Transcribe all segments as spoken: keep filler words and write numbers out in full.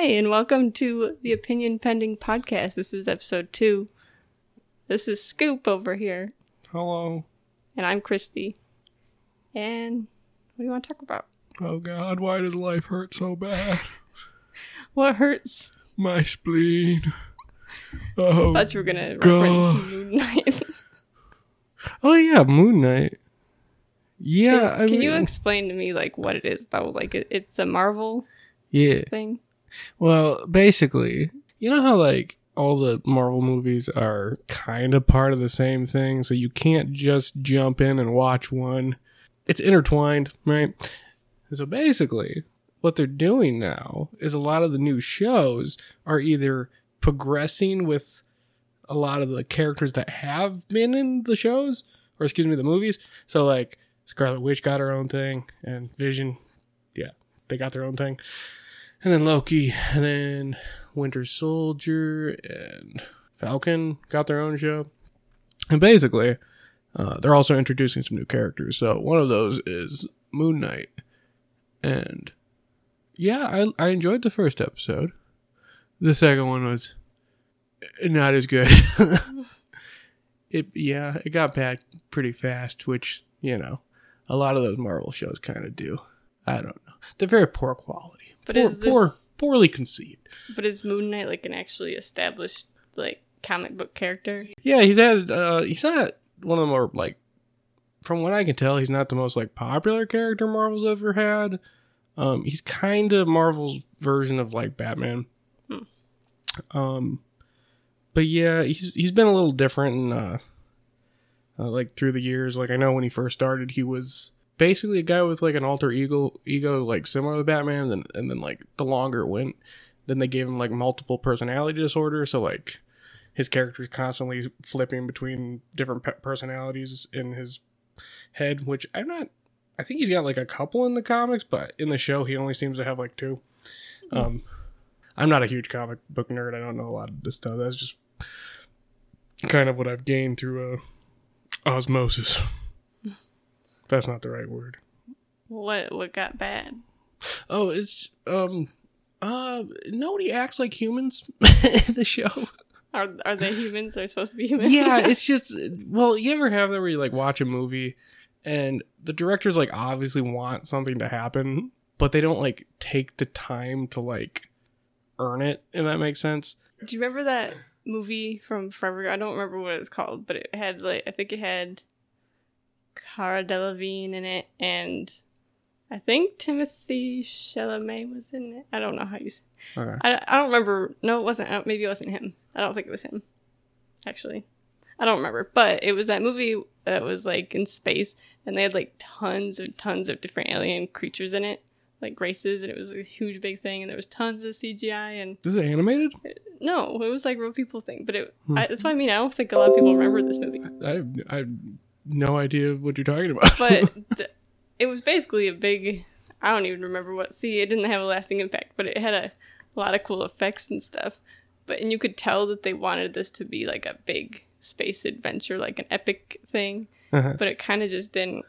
Hi, and welcome to the Opinion Pending Podcast. This is episode two. This is Scoop over here. Hello. And I'm Christy. And what do you want to talk about? Oh God, why does life hurt so bad? What hurts? My spleen. Oh, I thought you were going to reference Moon Knight. Oh yeah, Moon Knight. Yeah, Can, I can mean, you explain to me like what it is though? Like it, it's a Marvel yeah. thing? Well, basically, you know how like all the Marvel movies are kind of part of the same thing, so you can't just jump in and watch one. It's intertwined, right? So basically, what they're doing now is a lot of the new shows are either progressing with a lot of the characters that have been in the shows, or excuse me, the movies. So like Scarlet Witch got her own thing, and Vision, yeah, they got their own thing. And then Loki, and then Winter Soldier, and Falcon got their own show. And basically, uh, they're also introducing some new characters. So one of those is Moon Knight. And yeah, I, I enjoyed the first episode. The second one was not as good. it Yeah, it got bad pretty fast, which, you know, a lot of those Marvel shows kind of do. I don't know. They're very poor quality. But poor, is this, poor, poorly conceived. But is Moon Knight like an actually established like comic book character? Yeah, he's had. Uh, he's not one of the more like. From what I can tell, he's not the most like popular character Marvel's ever had. Um, he's kind of Marvel's version of like Batman. Hmm. Um, but yeah, he's he's been a little different and uh, uh, like through the years. Like I know when he first started, he was basically a guy with like an alter ego, ego like similar to Batman, and then, and then like the longer it went, then they gave him like multiple personality disorder, so like his character is constantly flipping between different pe- personalities in his head, which I'm not, I think he's got like a couple in the comics, but in the show he only seems to have like two. Mm-hmm. Um, I'm not a huge comic book nerd, I don't know a lot of this stuff, that's just kind of what I've gained through uh, osmosis. That's not the right word. What what got bad? Oh, it's um uh nobody acts like humans in the show. Are are they humans? They're supposed to be humans. Yeah, it's just well, you ever have that where you like watch a movie and the directors like obviously want something to happen, but they don't like take the time to like earn it, if that makes sense. Do you remember that movie from forever ago? I don't remember what it was called, but it had like I think it had Cara Delevingne in it, and I think Timothy Chalamet was in it. I don't know how you say it. Okay. I, I don't remember. No, it wasn't. I don't, maybe it wasn't him. I don't think it was him, actually. I don't remember. But it was that movie that was, like, in space, and they had, like, tons and tons of different alien creatures in it, like races, and it was a huge big thing, and there was tons of C G I. And Is it animated? It, no, it was, like, real people thing. But it, hmm. I, that's what I mean. I don't think a lot of people remember this movie. I... I, I no idea what you're talking about. But th- it was basically a big, I don't even remember what, see, it didn't have a lasting impact, but it had a, a lot of cool effects and stuff. But, and you could tell that they wanted this to be like a big space adventure, like an epic thing, uh-huh. but it kind of just didn't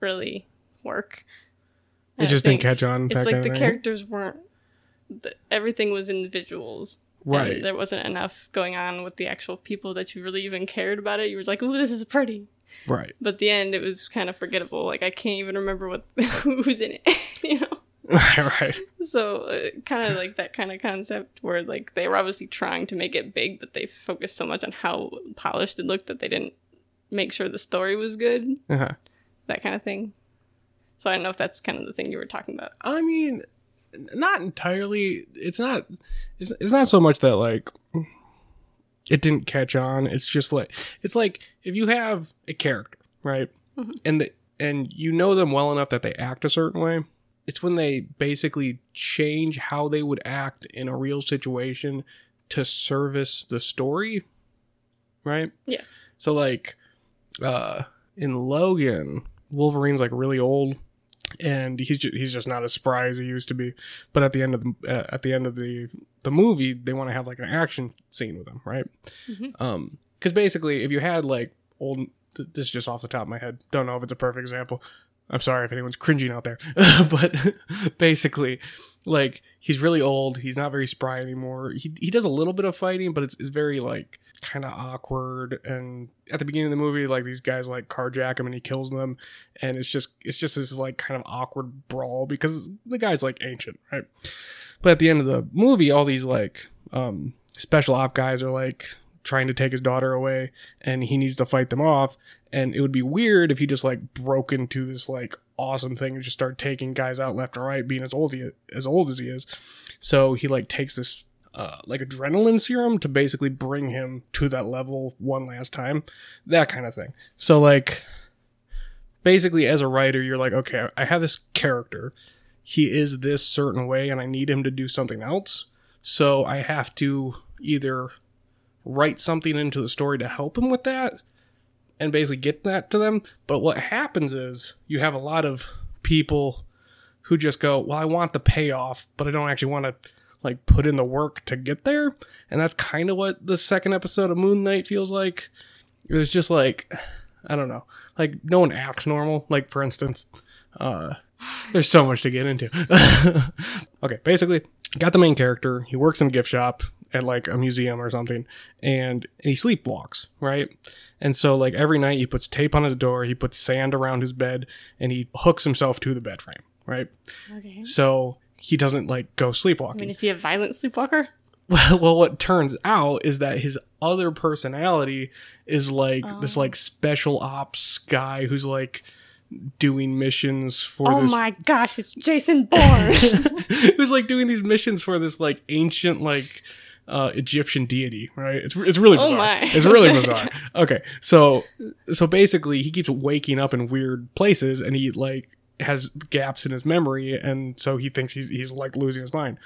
really work. It just didn't catch on. It's like the characters weren't, the, everything was in visuals. Right. There wasn't enough going on with the actual people that you really even cared about it. You were just like, ooh, this is pretty. Right. But at the end, it was kind of forgettable. Like, I can't even remember what who's in it, you know? Right, right. So, uh, kind of like that kind of concept where, like, they were obviously trying to make it big, but they focused so much on how polished it looked that they didn't make sure the story was good. Uh-huh. That kind of thing. So, I don't know if that's kind of the thing you were talking about. I mean... Not entirely. It's not. It's, it's not so much that like it didn't catch on. It's just like it's like if you have a character, right, mm-hmm. and the and you know them well enough that they act a certain way. It's when they basically change how they would act in a real situation to service the story, right? Yeah. So like, uh, in Logan, Wolverine's like really old. And he's just, he's just not as spry as he used to be. But at the end of the uh, at the end of the the movie, they want to have like an action scene with him, right? Mm-hmm. Um, because basically, if you had like old, th- this is just off the top of my head, don't know if it's a perfect example. I'm sorry if anyone's cringing out there, but basically, like, he's really old. He's not very spry anymore. He he does a little bit of fighting, but it's, it's very, like, kind of awkward. And at the beginning of the movie, like, these guys, like, carjack him and he kills them. And it's just, it's just this, like, kind of awkward brawl because the guy's, like, ancient, right? But at the end of the movie, all these, like, um, special op guys are, like, trying to take his daughter away, and he needs to fight them off. And it would be weird if he just, like, broke into this, like, awesome thing and just started taking guys out left and right, being as old he, as old as he is. So he, like, takes this uh like adrenaline serum to basically bring him to that level one last time, that kind of thing. So, like, basically, as a writer, you're like, okay, I have this character, he is this certain way, and I need him to do something else. So I have to either write something into the story to help him with that and basically get that to them. But what happens is you have a lot of people who just go, well, I want the payoff, but I don't actually want to, like, put in the work to get there. And that's kind of what the second episode of Moon Knight feels like. There's just, like, I don't know, like, no one acts normal. Like, for instance, uh, there's so much to get into. Okay, basically, got the main character. He works in a gift shop at, like, a museum or something, and he sleepwalks, right? And so, like, every night he puts tape on his door, he puts sand around his bed, and he hooks himself to the bed frame, right? Okay. So he doesn't, like, go sleepwalking. I mean, is he a violent sleepwalker? Well, well, what turns out is that his other personality is, like, oh. this, like, special ops guy who's, like, doing missions for oh this... my gosh, it's Jason Bourne. Who's, like, doing these missions for this, like, ancient, like, uh Egyptian deity, right? It's it's really bizarre. Oh my. It's really bizarre. Okay. So so basically he keeps waking up in weird places, and he, like, has gaps in his memory, and so he thinks he's he's like losing his mind.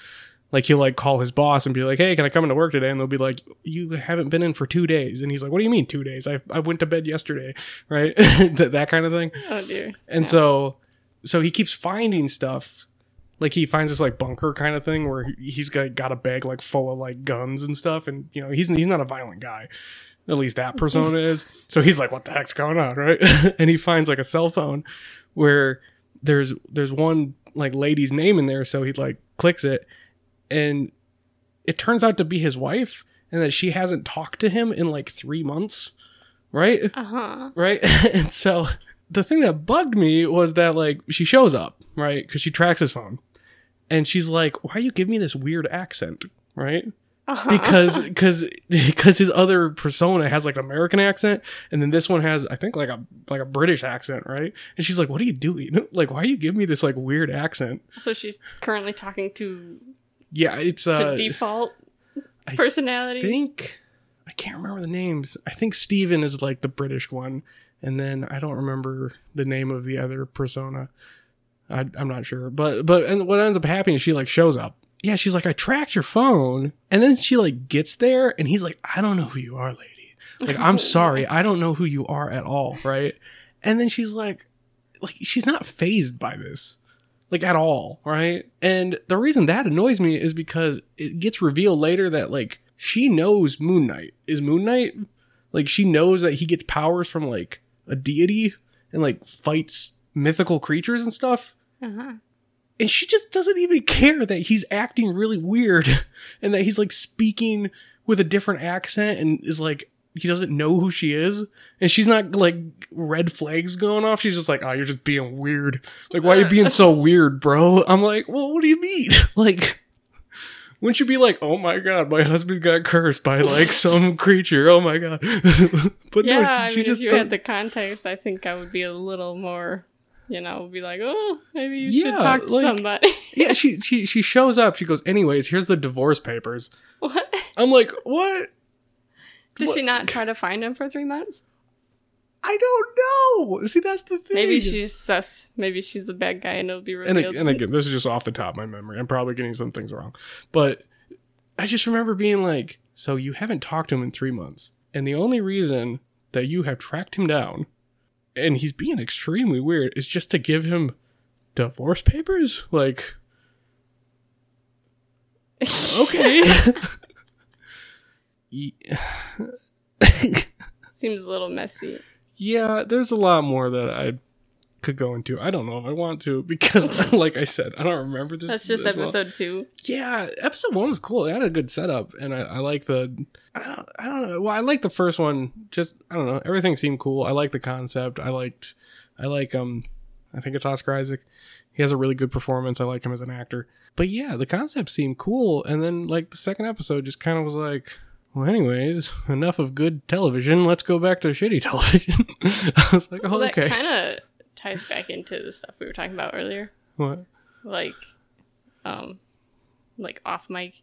Like, he'll, like, call his boss and be like, hey, can I come into work today? And they'll be like, you haven't been in for two days. And he's like, what do you mean two days? I I went to bed yesterday, right? that, that kind of thing. Oh, dear. And yeah. so so he keeps finding stuff. Like, he finds this, like, bunker kind of thing where he's got, got a bag, like, full of, like, guns and stuff. And, you know, he's he's not a violent guy. At least that persona is. So he's like, what the heck's going on, right? And he finds, like, a cell phone where there's there's one, like, lady's name in there. So he, like, clicks it. And it turns out to be his wife, and that she hasn't talked to him in, like, three months, right? Uh-huh. Right? And so the thing that bugged me was that, like, she shows up, right? Because she tracks his phone. And she's like, why are you giving me this weird accent, right? Uh-huh. Because because because his other persona has, like, an American accent, and then this one has, I think, like a like a British accent, right? And she's like, what are you doing? Like, why are you giving me this, like, weird accent? So she's currently talking to... Yeah, it's a uh, default personality. I think I can't remember the names. I think Steven is, like, the British one, and then I don't remember the name of the other persona. I, I'm not sure, but but and what ends up happening is she, like, shows up. Yeah, she's like, I tracked your phone, and then she, like, gets there, and he's like, I don't know who you are, lady. Like, I'm sorry, I don't know who you are at all, right? And then she's like, like she's not fazed by this. Like, at all, right? And the reason that annoys me is because it gets revealed later that, like, she knows Moon Knight is Moon Knight. Like, she knows that he gets powers from, like, a deity and, like, fights mythical creatures and stuff. Uh-huh. And she just doesn't even care that he's acting really weird and that he's, like, speaking with a different accent and is, like, he doesn't know who she is, and she's not, like, red flags going off. She's just like, oh, you're just being weird. Like, why are you being so weird, bro? I'm like, well, what do you mean? Like, wouldn't you be like, oh my God, my husband got cursed by, like, some creature. Oh my God. But yeah, no, she, I mean, she just if you done... had the context, I think I would be a little more, you know, be like, oh, maybe you yeah, should talk to like, somebody. Yeah, she, she, she shows up. She goes, anyways, here's the divorce papers. What? I'm like, what? Did what? She not try to find him for three months? I don't know. See, that's the thing. Maybe she's sus. Maybe she's the bad guy and it'll be revealed. And, and again, this is just off the top of my memory. I'm probably getting some things wrong. But I just remember being like, so you haven't talked to him in three months. And the only reason that you have tracked him down, and he's being extremely weird, is just to give him divorce papers? Like, okay. Seems a little messy. Yeah, there's a lot more that I could go into. I don't know if I want to because, like I said, I don't remember this. That's just episode well. two. Yeah, episode one was cool. It had a good setup, and I, I like the. I don't. I don't know. Well, I like the first one. Just I don't know. Everything seemed cool. I like the concept. I liked. I like. Um, I think it's Oscar Isaac. He has a really good performance. I like him as an actor. But yeah, the concept seemed cool, and then like the second episode just kind of was like. Well, anyways, enough of good television. Let's go back to shitty television. I was like, oh, well, okay. That kind of ties back into the stuff we were talking about earlier. What? Like, um, like off mic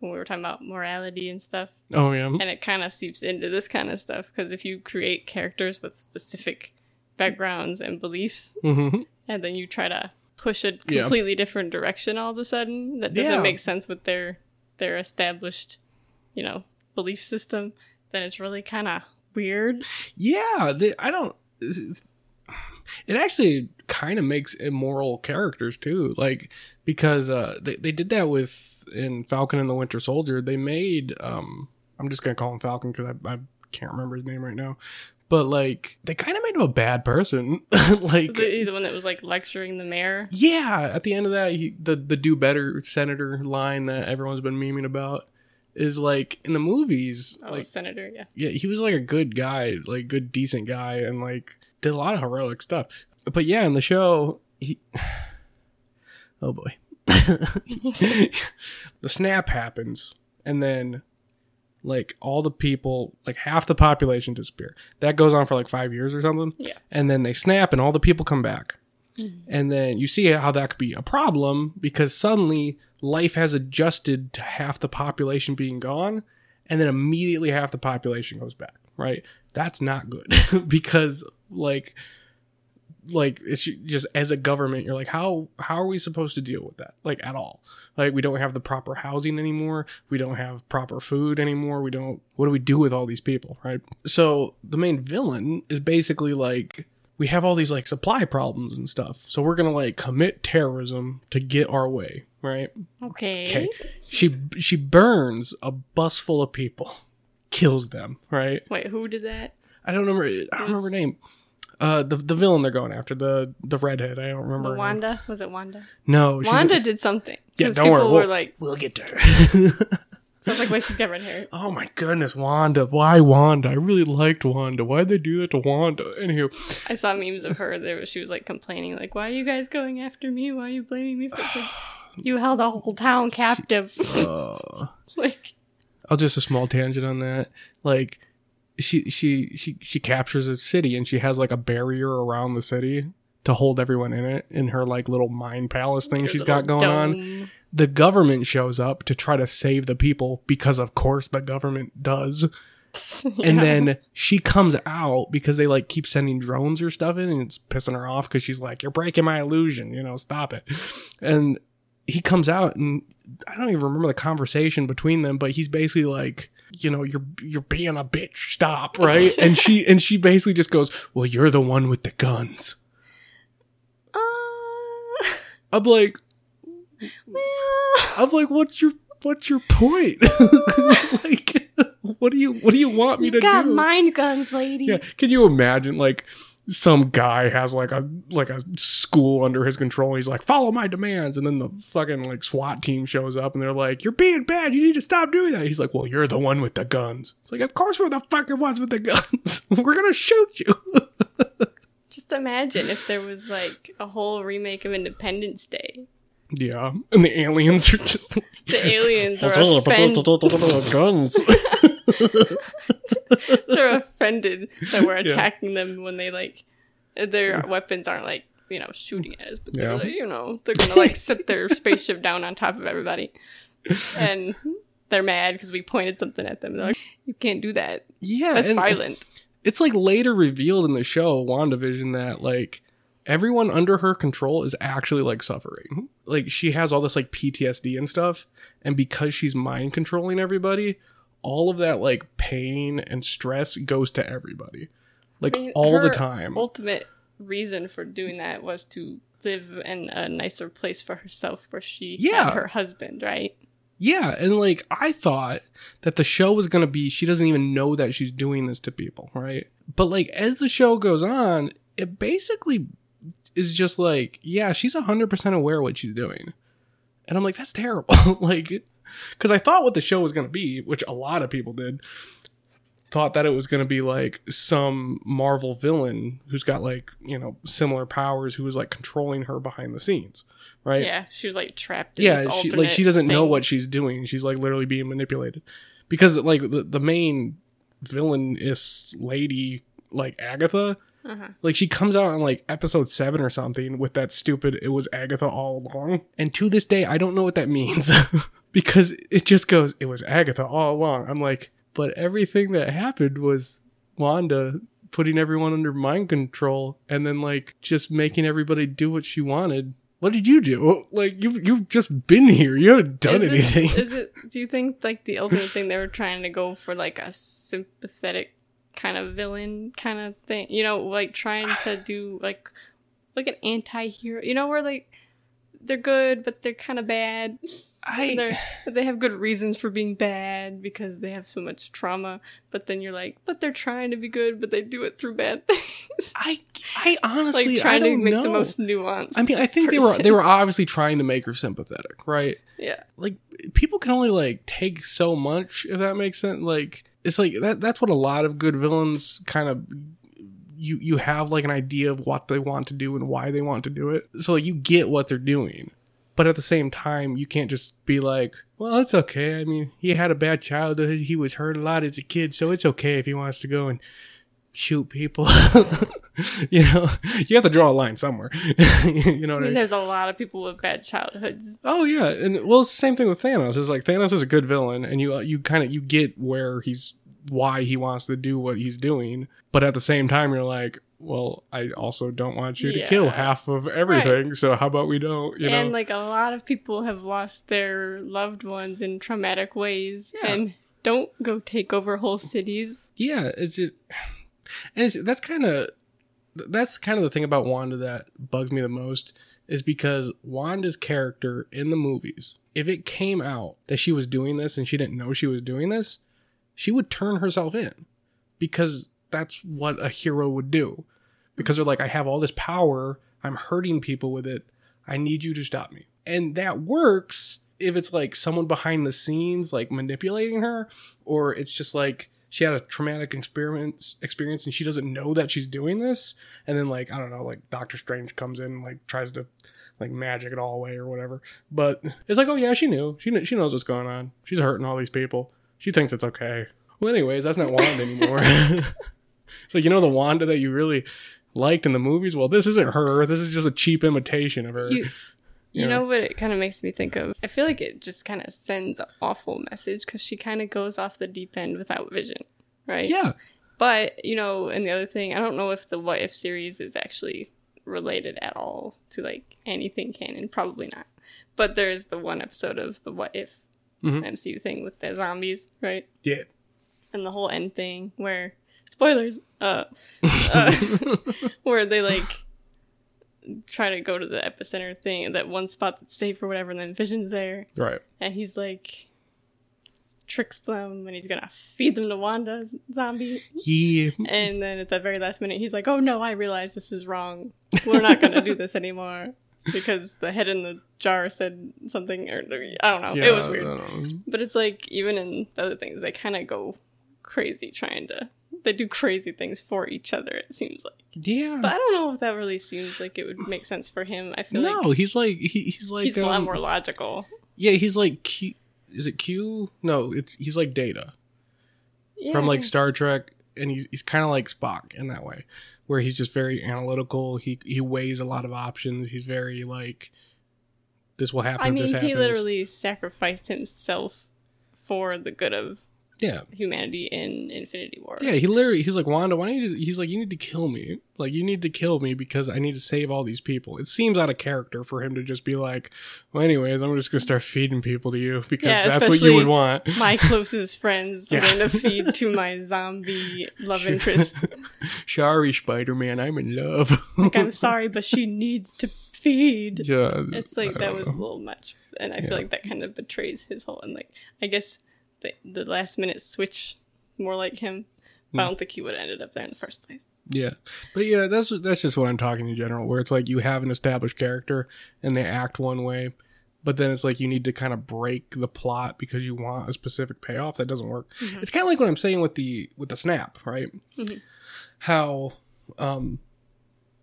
when we were talking about morality and stuff. Oh, yeah. And it kind of seeps into this kind of stuff because if you create characters with specific backgrounds and beliefs, mm-hmm. and then you try to push a completely yeah. different direction all of a sudden, that doesn't yeah. make sense with their their established, you know, belief system, then it's really kind of weird. Yeah, they, I don't. It actually kind of makes immoral characters too, like because uh, they they did that with in Falcon and the Winter Soldier. They made um, I'm just gonna call him Falcon because I, I can't remember his name right now. But like they kind of made him a bad person. Like the, the one that was like lecturing the mayor. Yeah, at the end of that, he, the the do better senator line that everyone's been memeing about. Is like in the movies oh, like senator yeah yeah he was like a good guy, like good decent guy, and like did a lot of heroic stuff, but yeah in the show he oh boy the snap happens and then like all the people, like half the population disappear. That goes on for like five years or something, yeah and then they snap and all the people come back. And then you see how that could be a problem because suddenly life has adjusted to half the population being gone, and then immediately half the population goes back, right? That's not good because like like it's just as a government, you're like, how how are we supposed to deal with that? Like at all. Like we don't have the proper housing anymore. We don't have proper food anymore. We don't what do we do with all these people, right? So the main villain is basically like, we have all these like supply problems and stuff. So we're going to like commit terrorism to get our way. Right. Okay. Okay. She, she burns a bus full of people, kills them. Right. Wait, who did that? I don't remember. I don't remember her name. Uh, the, the villain they're going after, the, the redhead. I don't remember. Wanda. Was it Wanda? No. Wanda she's, did something. Yeah. Don't worry. People we'll, were like, we'll get to her. Sounds like why she's got red hair. Oh my goodness, Wanda. Why Wanda? I really liked Wanda. Why'd they do that to Wanda? Anywho. I saw memes of her. There, she was like complaining, like, why are you guys going after me? Why are you blaming me for this? You held a whole town captive. She, uh, like, I'll just a small tangent on that. Like, she, she, she, she captures a city and she has like a barrier around the city to hold everyone in it in her like little mind palace thing she's got going dome. on. The government shows up to try to save the people because, of course, the government does. yeah. And then she comes out because they, like, keep sending drones or stuff in, and it's pissing her off because she's like, you're breaking my illusion, you know, stop it. And he comes out, and I don't even remember the conversation between them, but he's basically like, you know, you're you're being a bitch, stop, right? and she and she basically just goes, well, you're the one with the guns. Uh... I'm like... Well, I'm like, what's your what's your point? Like, what do you what do you want me to do? You got mind guns, lady. Yeah, can you imagine? Like, some guy has like a like a school under his control. And he's like, follow my demands, and then the fucking like SWAT team shows up, and they're like, you're being bad. You need to stop doing that. He's like, well, you're the one with the guns. It's like, of course we're the fucking ones with the guns. We're gonna shoot you. Just imagine if there was like a whole remake of Independence Day. Yeah, and the aliens are just... Like, the aliens are offended. Guns. They're offended that we're attacking yeah. them when they, like... Their weapons aren't, like, you know, shooting at us. But they're, yeah. like, you know, they're going to, like, set their spaceship down on top of everybody. And they're mad because we pointed something at them. They're like, you can't do that. Yeah. That's violent. It's, like, later revealed in the show, WandaVision, that, like... Everyone under her control is actually like suffering. Like she has all this like P T S D and stuff. And because she's mind controlling everybody, all of that like pain and stress goes to everybody. Like I mean, all the time. Ultimate reason for doing that was to live in a nicer place for herself where she yeah. and her husband, right? Yeah. And like I thought that the show was going to be, she doesn't even know that she's doing this to people, right? But like as the show goes on, it basically... is just like, yeah, she's one hundred percent aware of what she's doing. And I'm like, that's terrible. Like, because I thought what the show was going to be, which a lot of people did, thought that it was going to be like some Marvel villain who's got like, you know, similar powers, who was like controlling her behind the scenes, right? Yeah, she was like trapped in yeah, this alternate she, like she doesn't thing. know what she's doing. She's like literally being manipulated. Because like the, the main villainous lady, like Agatha, uh-huh. like she comes out in like episode seven or something with that stupid, it was Agatha all along. And to this day, I don't know what that means because it just goes, it was Agatha all along. I'm like, but everything that happened was Wanda putting everyone under mind control and then like just making everybody do what she wanted. What did you do? Like, you've, you've just been here. You haven't done is anything. It, is it, do you think, like, the ultimate thing they were trying to go for, like, a sympathetic kind of villain kind of thing? You know, like, trying to do, like, like an anti-hero. You know, where, like, they're good, but they're kind of bad. I... They have good reasons for being bad because they have so much trauma. But then you're like, but they're trying to be good, but they do it through bad things. I, I honestly, like trying I don't to make know. the most nuanced. I mean, I think person. they were they were obviously trying to make her sympathetic, right? Yeah. Like people can only like take so much, if that makes sense. Like it's like that. That's what a lot of good villains kind of. You, you have like an idea of what they want to do and why they want to do it, so like you get what they're doing. But at the same time, you can't just be like, well, it's okay. I mean, he had a bad childhood. He was hurt a lot as a kid. So it's okay if he wants to go and shoot people. You know, you have to draw a line somewhere. You know what I mean? I mean? There's a lot of people with bad childhoods. Oh, yeah. And well, it's the same thing with Thanos. It's like Thanos is a good villain. And you, you kind of you get where he's why he wants to do what he's doing. But at the same time, you're like, well, I also don't want you yeah. to kill half of everything, right. So how about we don't, you and, know? And, like, a lot of people have lost their loved ones in traumatic ways, yeah. and don't go take over whole cities. Yeah, it's just... And it's, that's kind of... That's kind of the thing about Wanda that bugs me the most, is because Wanda's character in the movies, if it came out that she was doing this and she didn't know she was doing this, she would turn herself in, because... That's what a hero would do, because they're like, I have all this power. I'm hurting people with it. I need you to stop me. And that works if it's like someone behind the scenes, like manipulating her, or it's just like she had a traumatic experience experience and she doesn't know that she's doing this. And then like, I don't know, like Doctor Strange comes in and like tries to like magic it all away or whatever. But it's like, oh yeah, she knew, she kn- she knows what's going on. She's hurting all these people. She thinks it's okay. Well, anyways, that's not Wanda anymore. So, you know, the Wanda that you really liked in the movies? Well, this isn't her. This is just a cheap imitation of her. You, you, you know? know what it kind of makes me think of? I feel like it just kind of sends an awful message, because she kind of goes off the deep end without Vision, right? Yeah. But, you know, and the other thing, I don't know if the What If series is actually related at all to, like, anything canon. Probably not. But there is the one episode of the What If mm-hmm. M C U thing with the zombies, right? Yeah. And the whole end thing where... Spoilers, uh, uh where they like try to go to the epicenter thing, that one spot that's safe or whatever, and then Vision's there, right? And he's like tricks them, and he's gonna feed them to Wanda's zombie. Yeah. And then at the very last minute, he's like, "Oh no, I realize this is wrong. We're not gonna do this anymore because the head in the jar said something, or I don't know. Yeah, it was weird." But it's like even in the other things, they kind of go crazy trying to. They do crazy things for each other, it seems like. Yeah. But I don't know if that really seems like it would make sense for him. I feel no, like... No, he's like... He, he's like... He's um, a lot more logical. Yeah, he's like... Q, is it Q? No, it's he's like Data. Yeah. From like Star Trek, and he's he's kind of like Spock in that way, where he's just very analytical. He, he weighs a lot of options. He's very like, this will happen I if mean, this happens. I mean, he literally sacrificed himself for the good of... Yeah, humanity in Infinity War. Yeah, he literally, he's like, Wanda, why don't you, he's like, you need to kill me. Like, you need to kill me because I need to save all these people. It seems out of character for him to just be like, well, anyways, I'm just going to start feeding people to you because yeah, that's what you would want. My closest friends yeah. are going to feed to my zombie love interest. Sorry, Spider Man, I'm in love. Like, I'm sorry, but she needs to feed. Yeah, it's like, that know. was a little much. And I yeah. feel like that kind of betrays his whole, and like, I guess... The, the last minute switch more like him. But mm. I don't think he would have ended up there in the first place. Yeah. But yeah, that's that's just what I'm talking in general, where it's like you have an established character and they act one way, but then it's like you need to kind of break the plot because you want a specific payoff. That doesn't work. Mm-hmm. It's kind of like what I'm saying with the with the snap, right? Mm-hmm. How um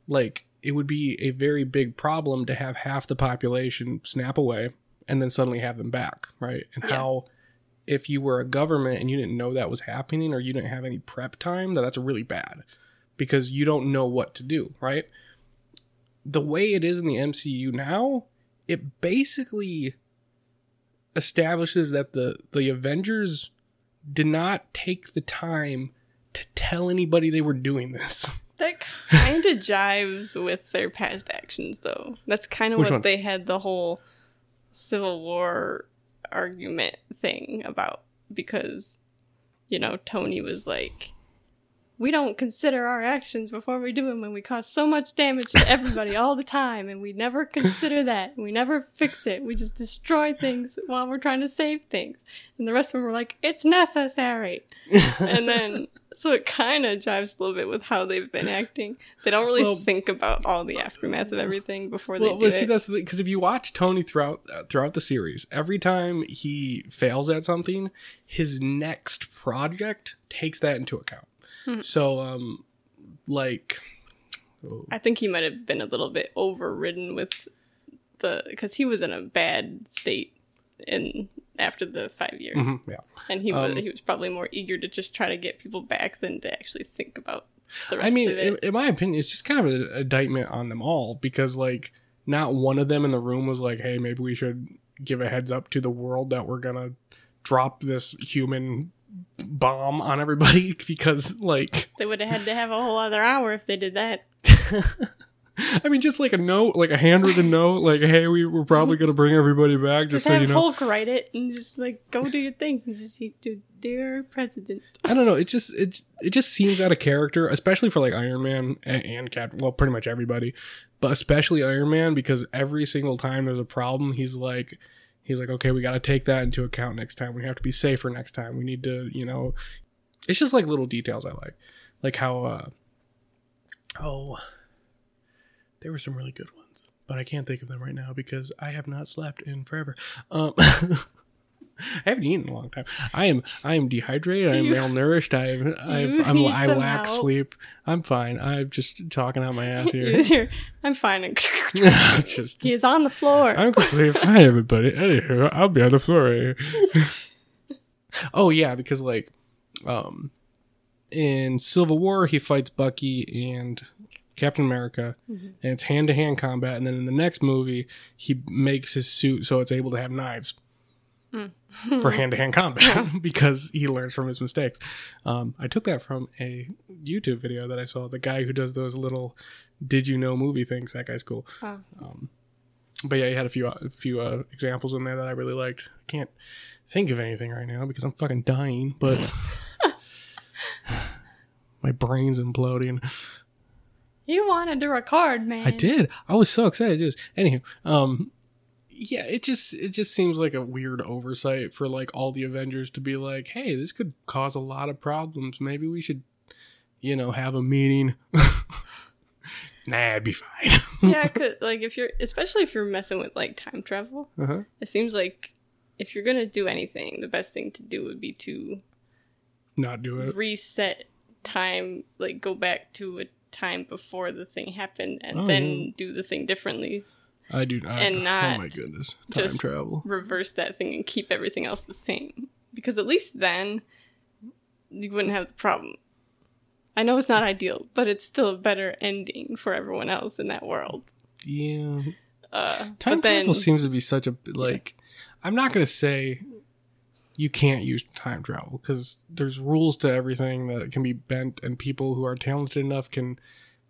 like it would be a very big problem to have half the population snap away and then suddenly have them back, right? And yeah. how if you were a government and you didn't know that was happening or you didn't have any prep time, that that's really bad because you don't know what to do, right? The way it is in the M C U now, it basically establishes that the, the Avengers did not take the time to tell anybody they were doing this. That kind of jives with their past actions, though. That's kind of what one? They had the whole Civil War argument thing about, because, you know, Tony was like, we don't consider our actions before we do them, and we cause so much damage to everybody all the time, and we never consider that. We never fix it. We just destroy things while we're trying to save things. And the rest of them were like, it's necessary. And then, so it kind of jives a little bit with how they've been acting. They don't really well, think about all the aftermath of everything before well, they do well, see, it. That's the thing, because if you watch Tony throughout, uh, throughout the series, every time he fails at something, his next project takes that into account. So, um, like, oh. I think he might have been a little bit overridden with the, because he was in a bad state in after the five years, mm-hmm, yeah, and he was um, he was probably more eager to just try to get people back than to actually think about the rest I mean, of it. In, in my opinion, it's just kind of an indictment on them all because, like, not one of them in the room was like, "Hey, maybe we should give a heads up to the world that we're gonna drop this human." Bomb on everybody because like they would have had to have a whole other hour if they did that. I mean, just like a note, like a handwritten note, like, hey, we we're probably gonna bring everybody back. Just, just so have you know, Hulk write it and just like go do your thing. Just you do, dear president. I don't know. It just it it just seems out of character, especially for like Iron Man and, and Captain. Well, pretty much everybody, but especially Iron Man, because every single time there's a problem, he's like. He's like, okay, we got to take that into account next time. We have to be safer next time. We need to, you know, it's just like little details I like, like how, uh, oh, there were some really good ones, but I can't think of them right now because I have not slept in forever. Um, I haven't eaten in a long time. I am, I am dehydrated. I am malnourished. I, I've, I'm, I lack help? sleep. I'm fine. I'm just talking out my ass here. I'm fine. just, He's on the floor. I'm completely fine, everybody. Anywho, I'll be on the floor right here. Oh yeah, because like, um, in Civil War, he fights Bucky and Captain America, mm-hmm. and it's hand to hand combat. And then in the next movie, he makes his suit so it's able to have knives. For hand-to-hand combat yeah. because he learns from his mistakes. Um, I took that from a YouTube video that I saw. The guy who does those little "Did you know" movie things. That guy's cool. Oh. Um, but yeah, he had a few a few uh, examples in there that I really liked. I can't think of anything right now because I'm fucking dying. But my brain's imploding. You wanted to record, man. I did. I was so excited to do this. Anywho, um. Yeah, it just it just seems like a weird oversight for like all the Avengers to be like, hey, this could cause a lot of problems. Maybe we should, you know, have a meeting. Nah, it'd be fine. Yeah, cause, like if you're, especially if you're messing with like time travel, uh-huh. It seems like if you're gonna do anything, the best thing to do would be to not do it. Reset time, like go back to a time before the thing happened, and oh, then yeah. do the thing differently. I do not. And not oh my goodness, time just travel. Reverse that thing and keep everything else the same. Because at least then you wouldn't have the problem. I know it's not ideal, but it's still a better ending for everyone else in that world. Yeah. Uh, time travel seems to be such a, like, yeah. I'm not going to say you can't use time travel because there's rules to everything that can be bent, and people who are talented enough can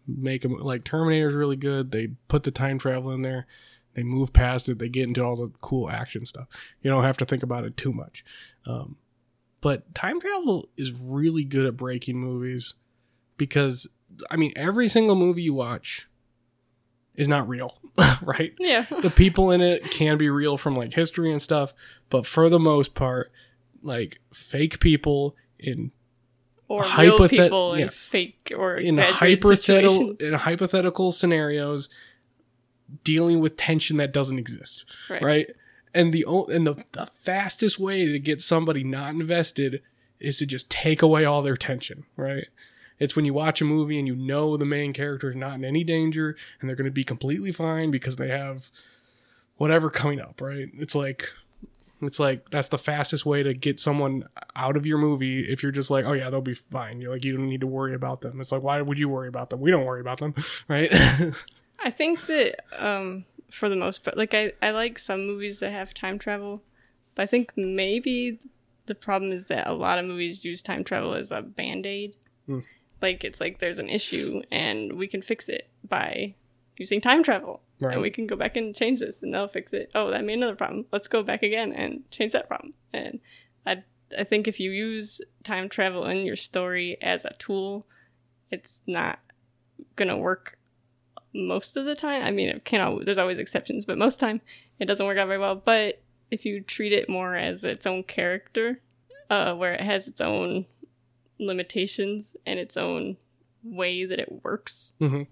make them, like Terminator's really good. They put the time travel in there, they move past it, they get into all the cool action stuff. You don't have to think about it too much. Um, but time travel is really good at breaking movies because, I mean, every single movie you watch is not real, right? Yeah. The people in it can be real from like history and stuff, but for the most part, like fake people in or Hypothet- real people and yeah. fake or in hypothetical in hypothetical scenarios, dealing with tension that doesn't exist, right? right? And the and the, the fastest way to get somebody not invested is to just take away all their tension, right? It's when you watch a movie and you know the main character is not in any danger and they're going to be completely fine because they have whatever coming up, right? It's like, it's like that's the fastest way to get someone out of your movie if you're just like, oh yeah, they'll be fine. You're like, you don't need to worry about them. It's like, why would you worry about them? We don't worry about them, right? I think that um, for the most part, like I, I like some movies that have time travel, but I think maybe the problem is that a lot of movies use time travel as a band-aid. Mm. Like, it's like there's an issue, and we can fix it by using time travel. Right. And we can go back and change this, and they'll fix it. Oh, that made another problem. Let's go back again and change that problem. And I I think if you use time travel in your story as a tool, it's not going to work most of the time. I mean, it can't, there's always exceptions, but most time it doesn't work out very well. But if you treat it more as its own character, uh, where it has its own limitations and its own way that it works, mm-hmm.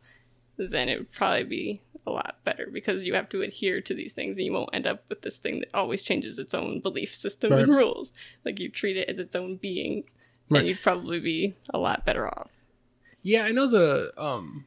then it would probably be a lot better, because you have to adhere to these things and you won't end up with this thing that always changes its own belief system right. and rules. Like, you treat it as its own being right. and you'd probably be a lot better off. Yeah, I know the... Um,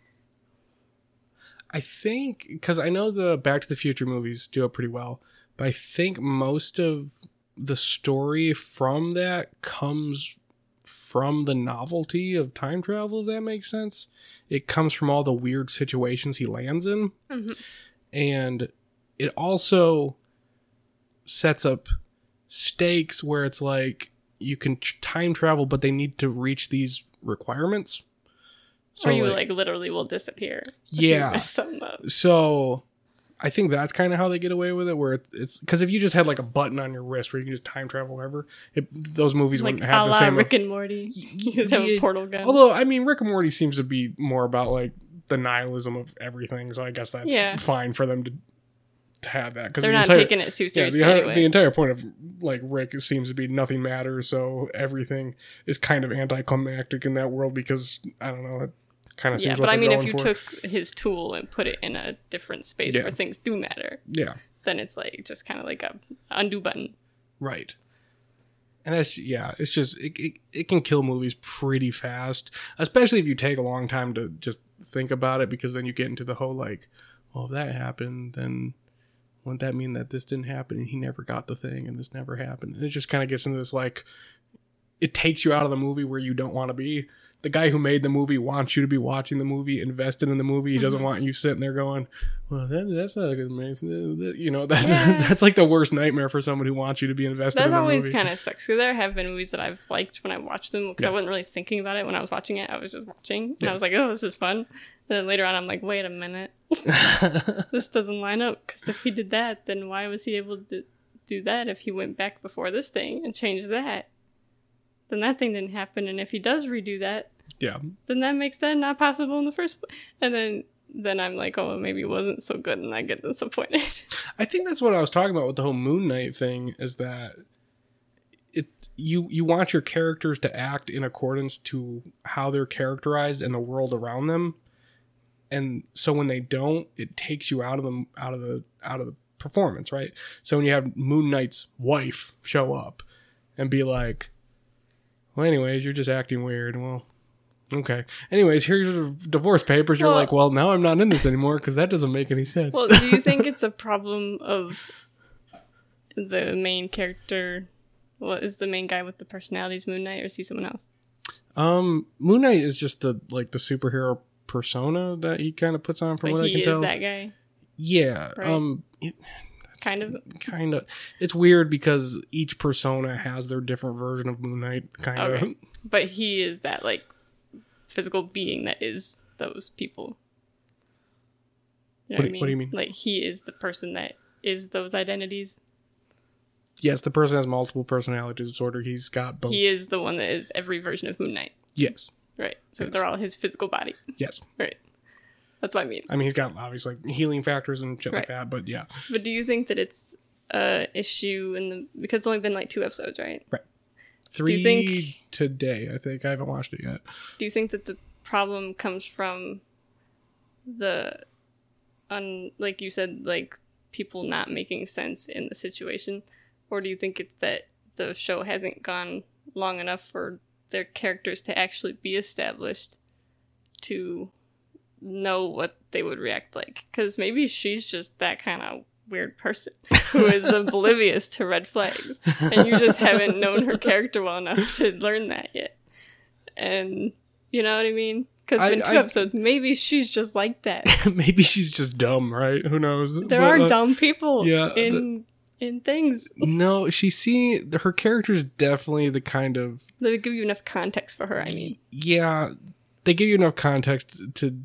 I think... Because I know the Back to the Future movies do it pretty well, but I think most of the story from that comes... from the novelty of time travel, if that makes sense. It comes from all the weird situations he lands in. Mm-hmm. And it also sets up stakes where it's like you can time travel, but they need to reach these requirements. So or you like, like literally will disappear. Yeah. So I think that's kind of how they get away with it, where it's because if you just had like a button on your wrist where you can just time travel wherever, it, those movies like wouldn't have the same. Rick and Morty, you have a portal gun. Although, I mean, Rick and Morty seems to be more about like the nihilism of everything, so I guess that's yeah. fine for them to, to have that because they're the not entire, taking it too seriously. Yeah, the, anyway. the entire point of like Rick seems to be nothing matters, so everything is kind of anticlimactic in that world because I don't know. It, Kind of yeah, but I mean, if you for. took his tool and put it in a different space yeah. where things do matter, yeah, then it's like just kind of like a undo button, right? And that's yeah, it's just it, it it can kill movies pretty fast, especially if you take a long time to just think about it, because then you get into the whole like, well, if that happened, then wouldn't that mean that this didn't happen and he never got the thing and this never happened? And it just kind of gets into this like, it takes you out of the movie where you don't want to be. The guy who made the movie wants you to be watching the movie, invested in the movie. He doesn't mm-hmm. want you sitting there going, well, that, that's not a good movie. You know, that's, yeah. that's like the worst nightmare for someone who wants you to be invested that in the movie. That always kind of sucks. So there have been movies that I've liked when I watched them because yeah. I wasn't really thinking about it when I was watching it. I was just watching. And yeah. I was like, oh, this is fun. And then later on, I'm like, wait a minute. This doesn't line up, because if he did that, then why was he able to do that if he went back before this thing and changed that? Then that thing didn't happen, and if he does redo that, yeah, then that makes that not possible in the first place. And then, then I'm like, oh, maybe it wasn't so good, and I get disappointed. I think that's what I was talking about with the whole Moon Knight thing, is that it you you want your characters to act in accordance to how they're characterized and the world around them, and so when they don't, it takes you out of them out of the out of the performance, right? So when you have Moon Knight's wife show up and be like, well, anyways, you're just acting weird. Well, okay. Anyways, here's your divorce papers. You're well, like, well, now I'm not in this anymore because that doesn't make any sense. Well, do you think it's a problem of the main character? Well, is the main guy with the personalities Moon Knight, or is he someone else? Um, Moon Knight is just the like the superhero persona that he kind of puts on, from but what I can tell. He is that guy? Yeah. Right? Um. It, Kind of, kind of. It's weird because each persona has their different version of Moon Knight, kind okay. of. But he is that like physical being that is those people. You know what, what, do, I mean? what do you mean? Like, he is the person that is those identities. Yes, the person has multiple personality disorder. He's got both. He is the one that is every version of Moon Knight. Yes. Right. So yes. They're all his physical body. Yes. Right. That's what I mean. I mean, he's got obviously like healing factors and shit right. like that, but yeah. But do you think that it's an uh, issue in the... Because it's only been like two episodes, right? Right. three do you think, today, I think. I haven't watched it yet. Do you think that the problem comes from the, un, like you said, like people not making sense in the situation? Or do you think it's that the show hasn't gone long enough for their characters to actually be established to know what they would react like? Because maybe she's just that kind of weird person who is oblivious to red flags, and you just haven't known her character well enough to learn that yet. And you know what I mean? Because in two I, episodes, maybe she's just like that. Maybe she's just dumb, right? Who knows? There but, are uh, dumb people yeah, in the, in things. No, she see her character's definitely the kind of... They give you enough context for her, I mean. Yeah, they give you enough context to...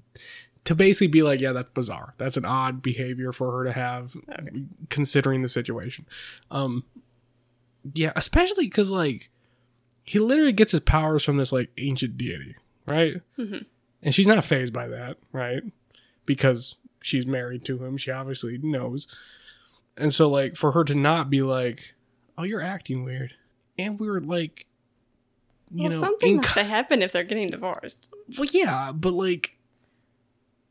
To basically be like, yeah, that's bizarre. That's an odd behavior for her to have, okay, considering the situation. Um, yeah, especially because, like, he literally gets his powers from this, like, ancient deity, right? Mm-hmm. And she's not fazed by that, right? Because she's married to him. She obviously knows. And so, like, for her to not be like, oh, you're acting weird. And we were, like, you well, know. something inc- has to happen if they're getting divorced. Well, yeah, but, like.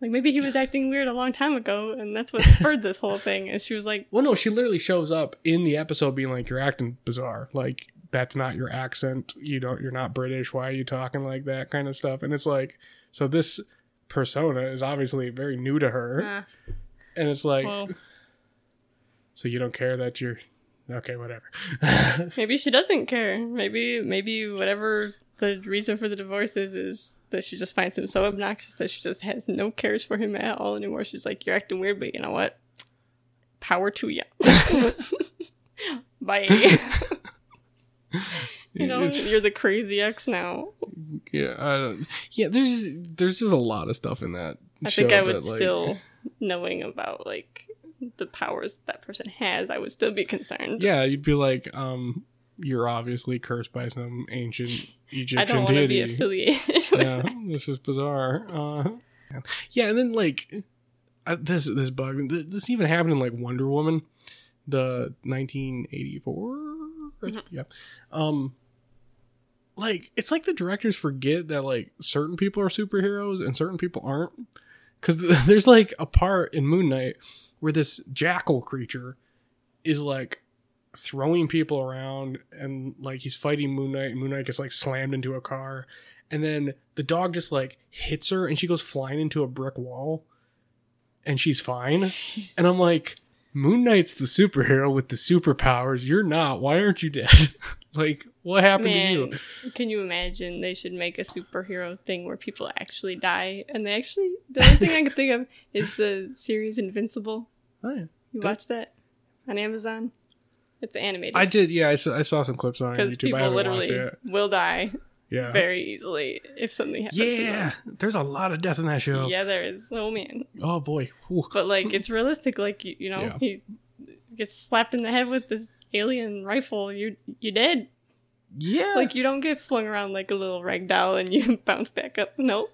Like, maybe he was acting weird a long time ago, and that's what spurred this whole thing. And she was like... Well, no, she literally shows up in the episode being like, you're acting bizarre. Like, that's not your accent. You don't, you're not British. Why are you talking like that kind of stuff? And it's like... So this persona is obviously very new to her. Uh, and it's like... Well, so you don't care that you're... Okay, whatever. Maybe she doesn't care. Maybe, maybe whatever the reason for the divorce is, is... that she just finds him so obnoxious that she just has no cares for him at all anymore. She's like, you're acting weird, but you know what? Power to you. Bye. You know, it's, you're the crazy ex now. Yeah, I don't, yeah. There's there's just a lot of stuff in that. I show think I would that, like, still, knowing about like the powers that person has, I would still be concerned. Yeah, you'd be like, um. You're obviously cursed by some ancient Egyptian deity. I don't want to be affiliated with yeah, that. This is bizarre. Uh, yeah, and then, like, I, this this bug, this even happened in, like, Wonder Woman, the nineteen eighty-four? Mm-hmm. Yeah. Um, like, it's like the directors forget that, like, certain people are superheroes and certain people aren't. Because there's, like, a part in Moon Knight where this jackal creature is, like, throwing people around, and like he's fighting Moon Knight, and Moon Knight gets like slammed into a car, and then the dog just like hits her and she goes flying into a brick wall and she's fine. And I'm like, Moon Knight's the superhero with the superpowers, you're not. Why aren't you dead? Like, what happened Man, to you? Can you imagine? They should make a superhero thing where people actually die. And they actually, the only thing I can think of is the series Invincible. Oh, yeah. You that- watch that on Amazon? It's animated. I did, yeah. I saw, I saw some clips on YouTube. Because people literally will die yeah. very easily if something happens. Yeah, to them. There's a lot of death in that show. Yeah, there is. Oh, man. Oh, boy. Ooh. But, like, it's realistic. Like, you, you know, yeah. he gets slapped in the head with this alien rifle. You're, you're dead. Yeah. Like, you don't get flung around like a little rag doll and you bounce back up. Nope.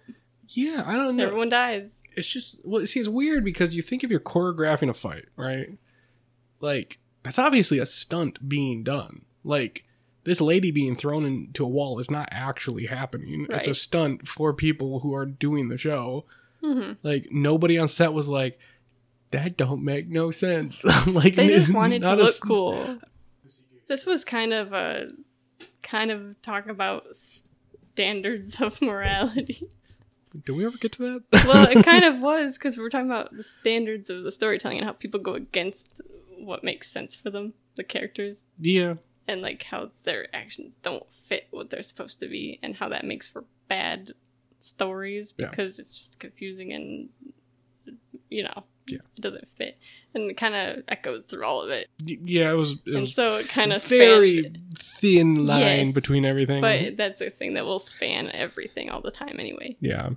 Yeah, I don't know. Everyone dies. It's just, well, see, it's weird because you think if you're choreographing a fight, right? Like... That's obviously a stunt being done. Like, this lady being thrown into a wall is not actually happening. Right. It's a stunt for people who are doing the show. Mm-hmm. Like, nobody on set was like, that don't make no sense. Like, they just wanted to look st- cool. This was kind of a kind of talk about standards of morality. Did we ever get to that? Well, it kind of was, because we were talking about the standards of the storytelling and how people go against what makes sense for them, the characters. Yeah. And, like, how their actions don't fit what they're supposed to be, and how that makes for bad stories because yeah. it's just confusing and, you know, yeah. it doesn't fit. And it kind of echoed through all of it. Yeah, it was... It and was so it kind of very spans thin line yes, between everything. But that's a thing that will span everything all the time anyway. Yeah.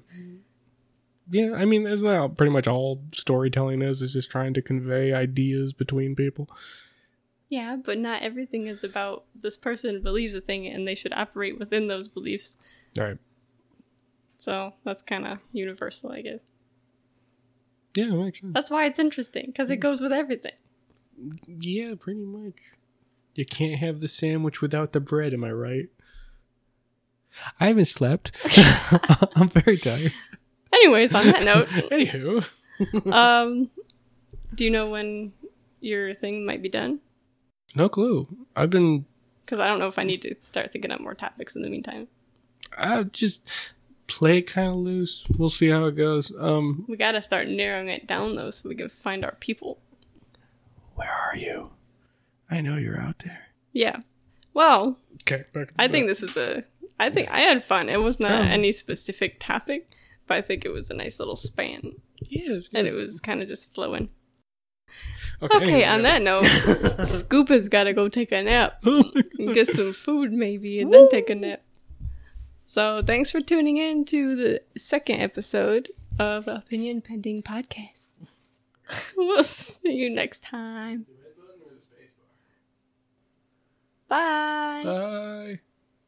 Yeah, I mean, that's how pretty much all storytelling is, is just trying to convey ideas between people. Yeah, but not everything is about this person believes a thing and they should operate within those beliefs. Right. So that's kind of universal, I guess. Yeah, it makes sense. That's why it's interesting, because it goes with everything. Yeah, pretty much. You can't have the sandwich without the bread, am I right? I haven't slept. I'm very tired. Anyways, on that note. Anywho. um, do you know when your thing might be done? No clue. I've been... Because I don't know if I need to start thinking up more topics in the meantime. I'll just play it kind of loose. We'll see how it goes. Um, we got to start narrowing it down, though, so we can find our people. Where are you? I know you're out there. Yeah. Well, okay, back I back. think this was a... I think I had fun. It was not oh. any specific topic, but I think it was a nice little span. Yeah. It and it was kind of just flowing. Okay, okay on that note, Scoop has got to go take a nap. And get some food maybe and then take a nap. So thanks for tuning in to the second episode of Opinion Pending Podcast. We'll see you next time. Bye. Bye.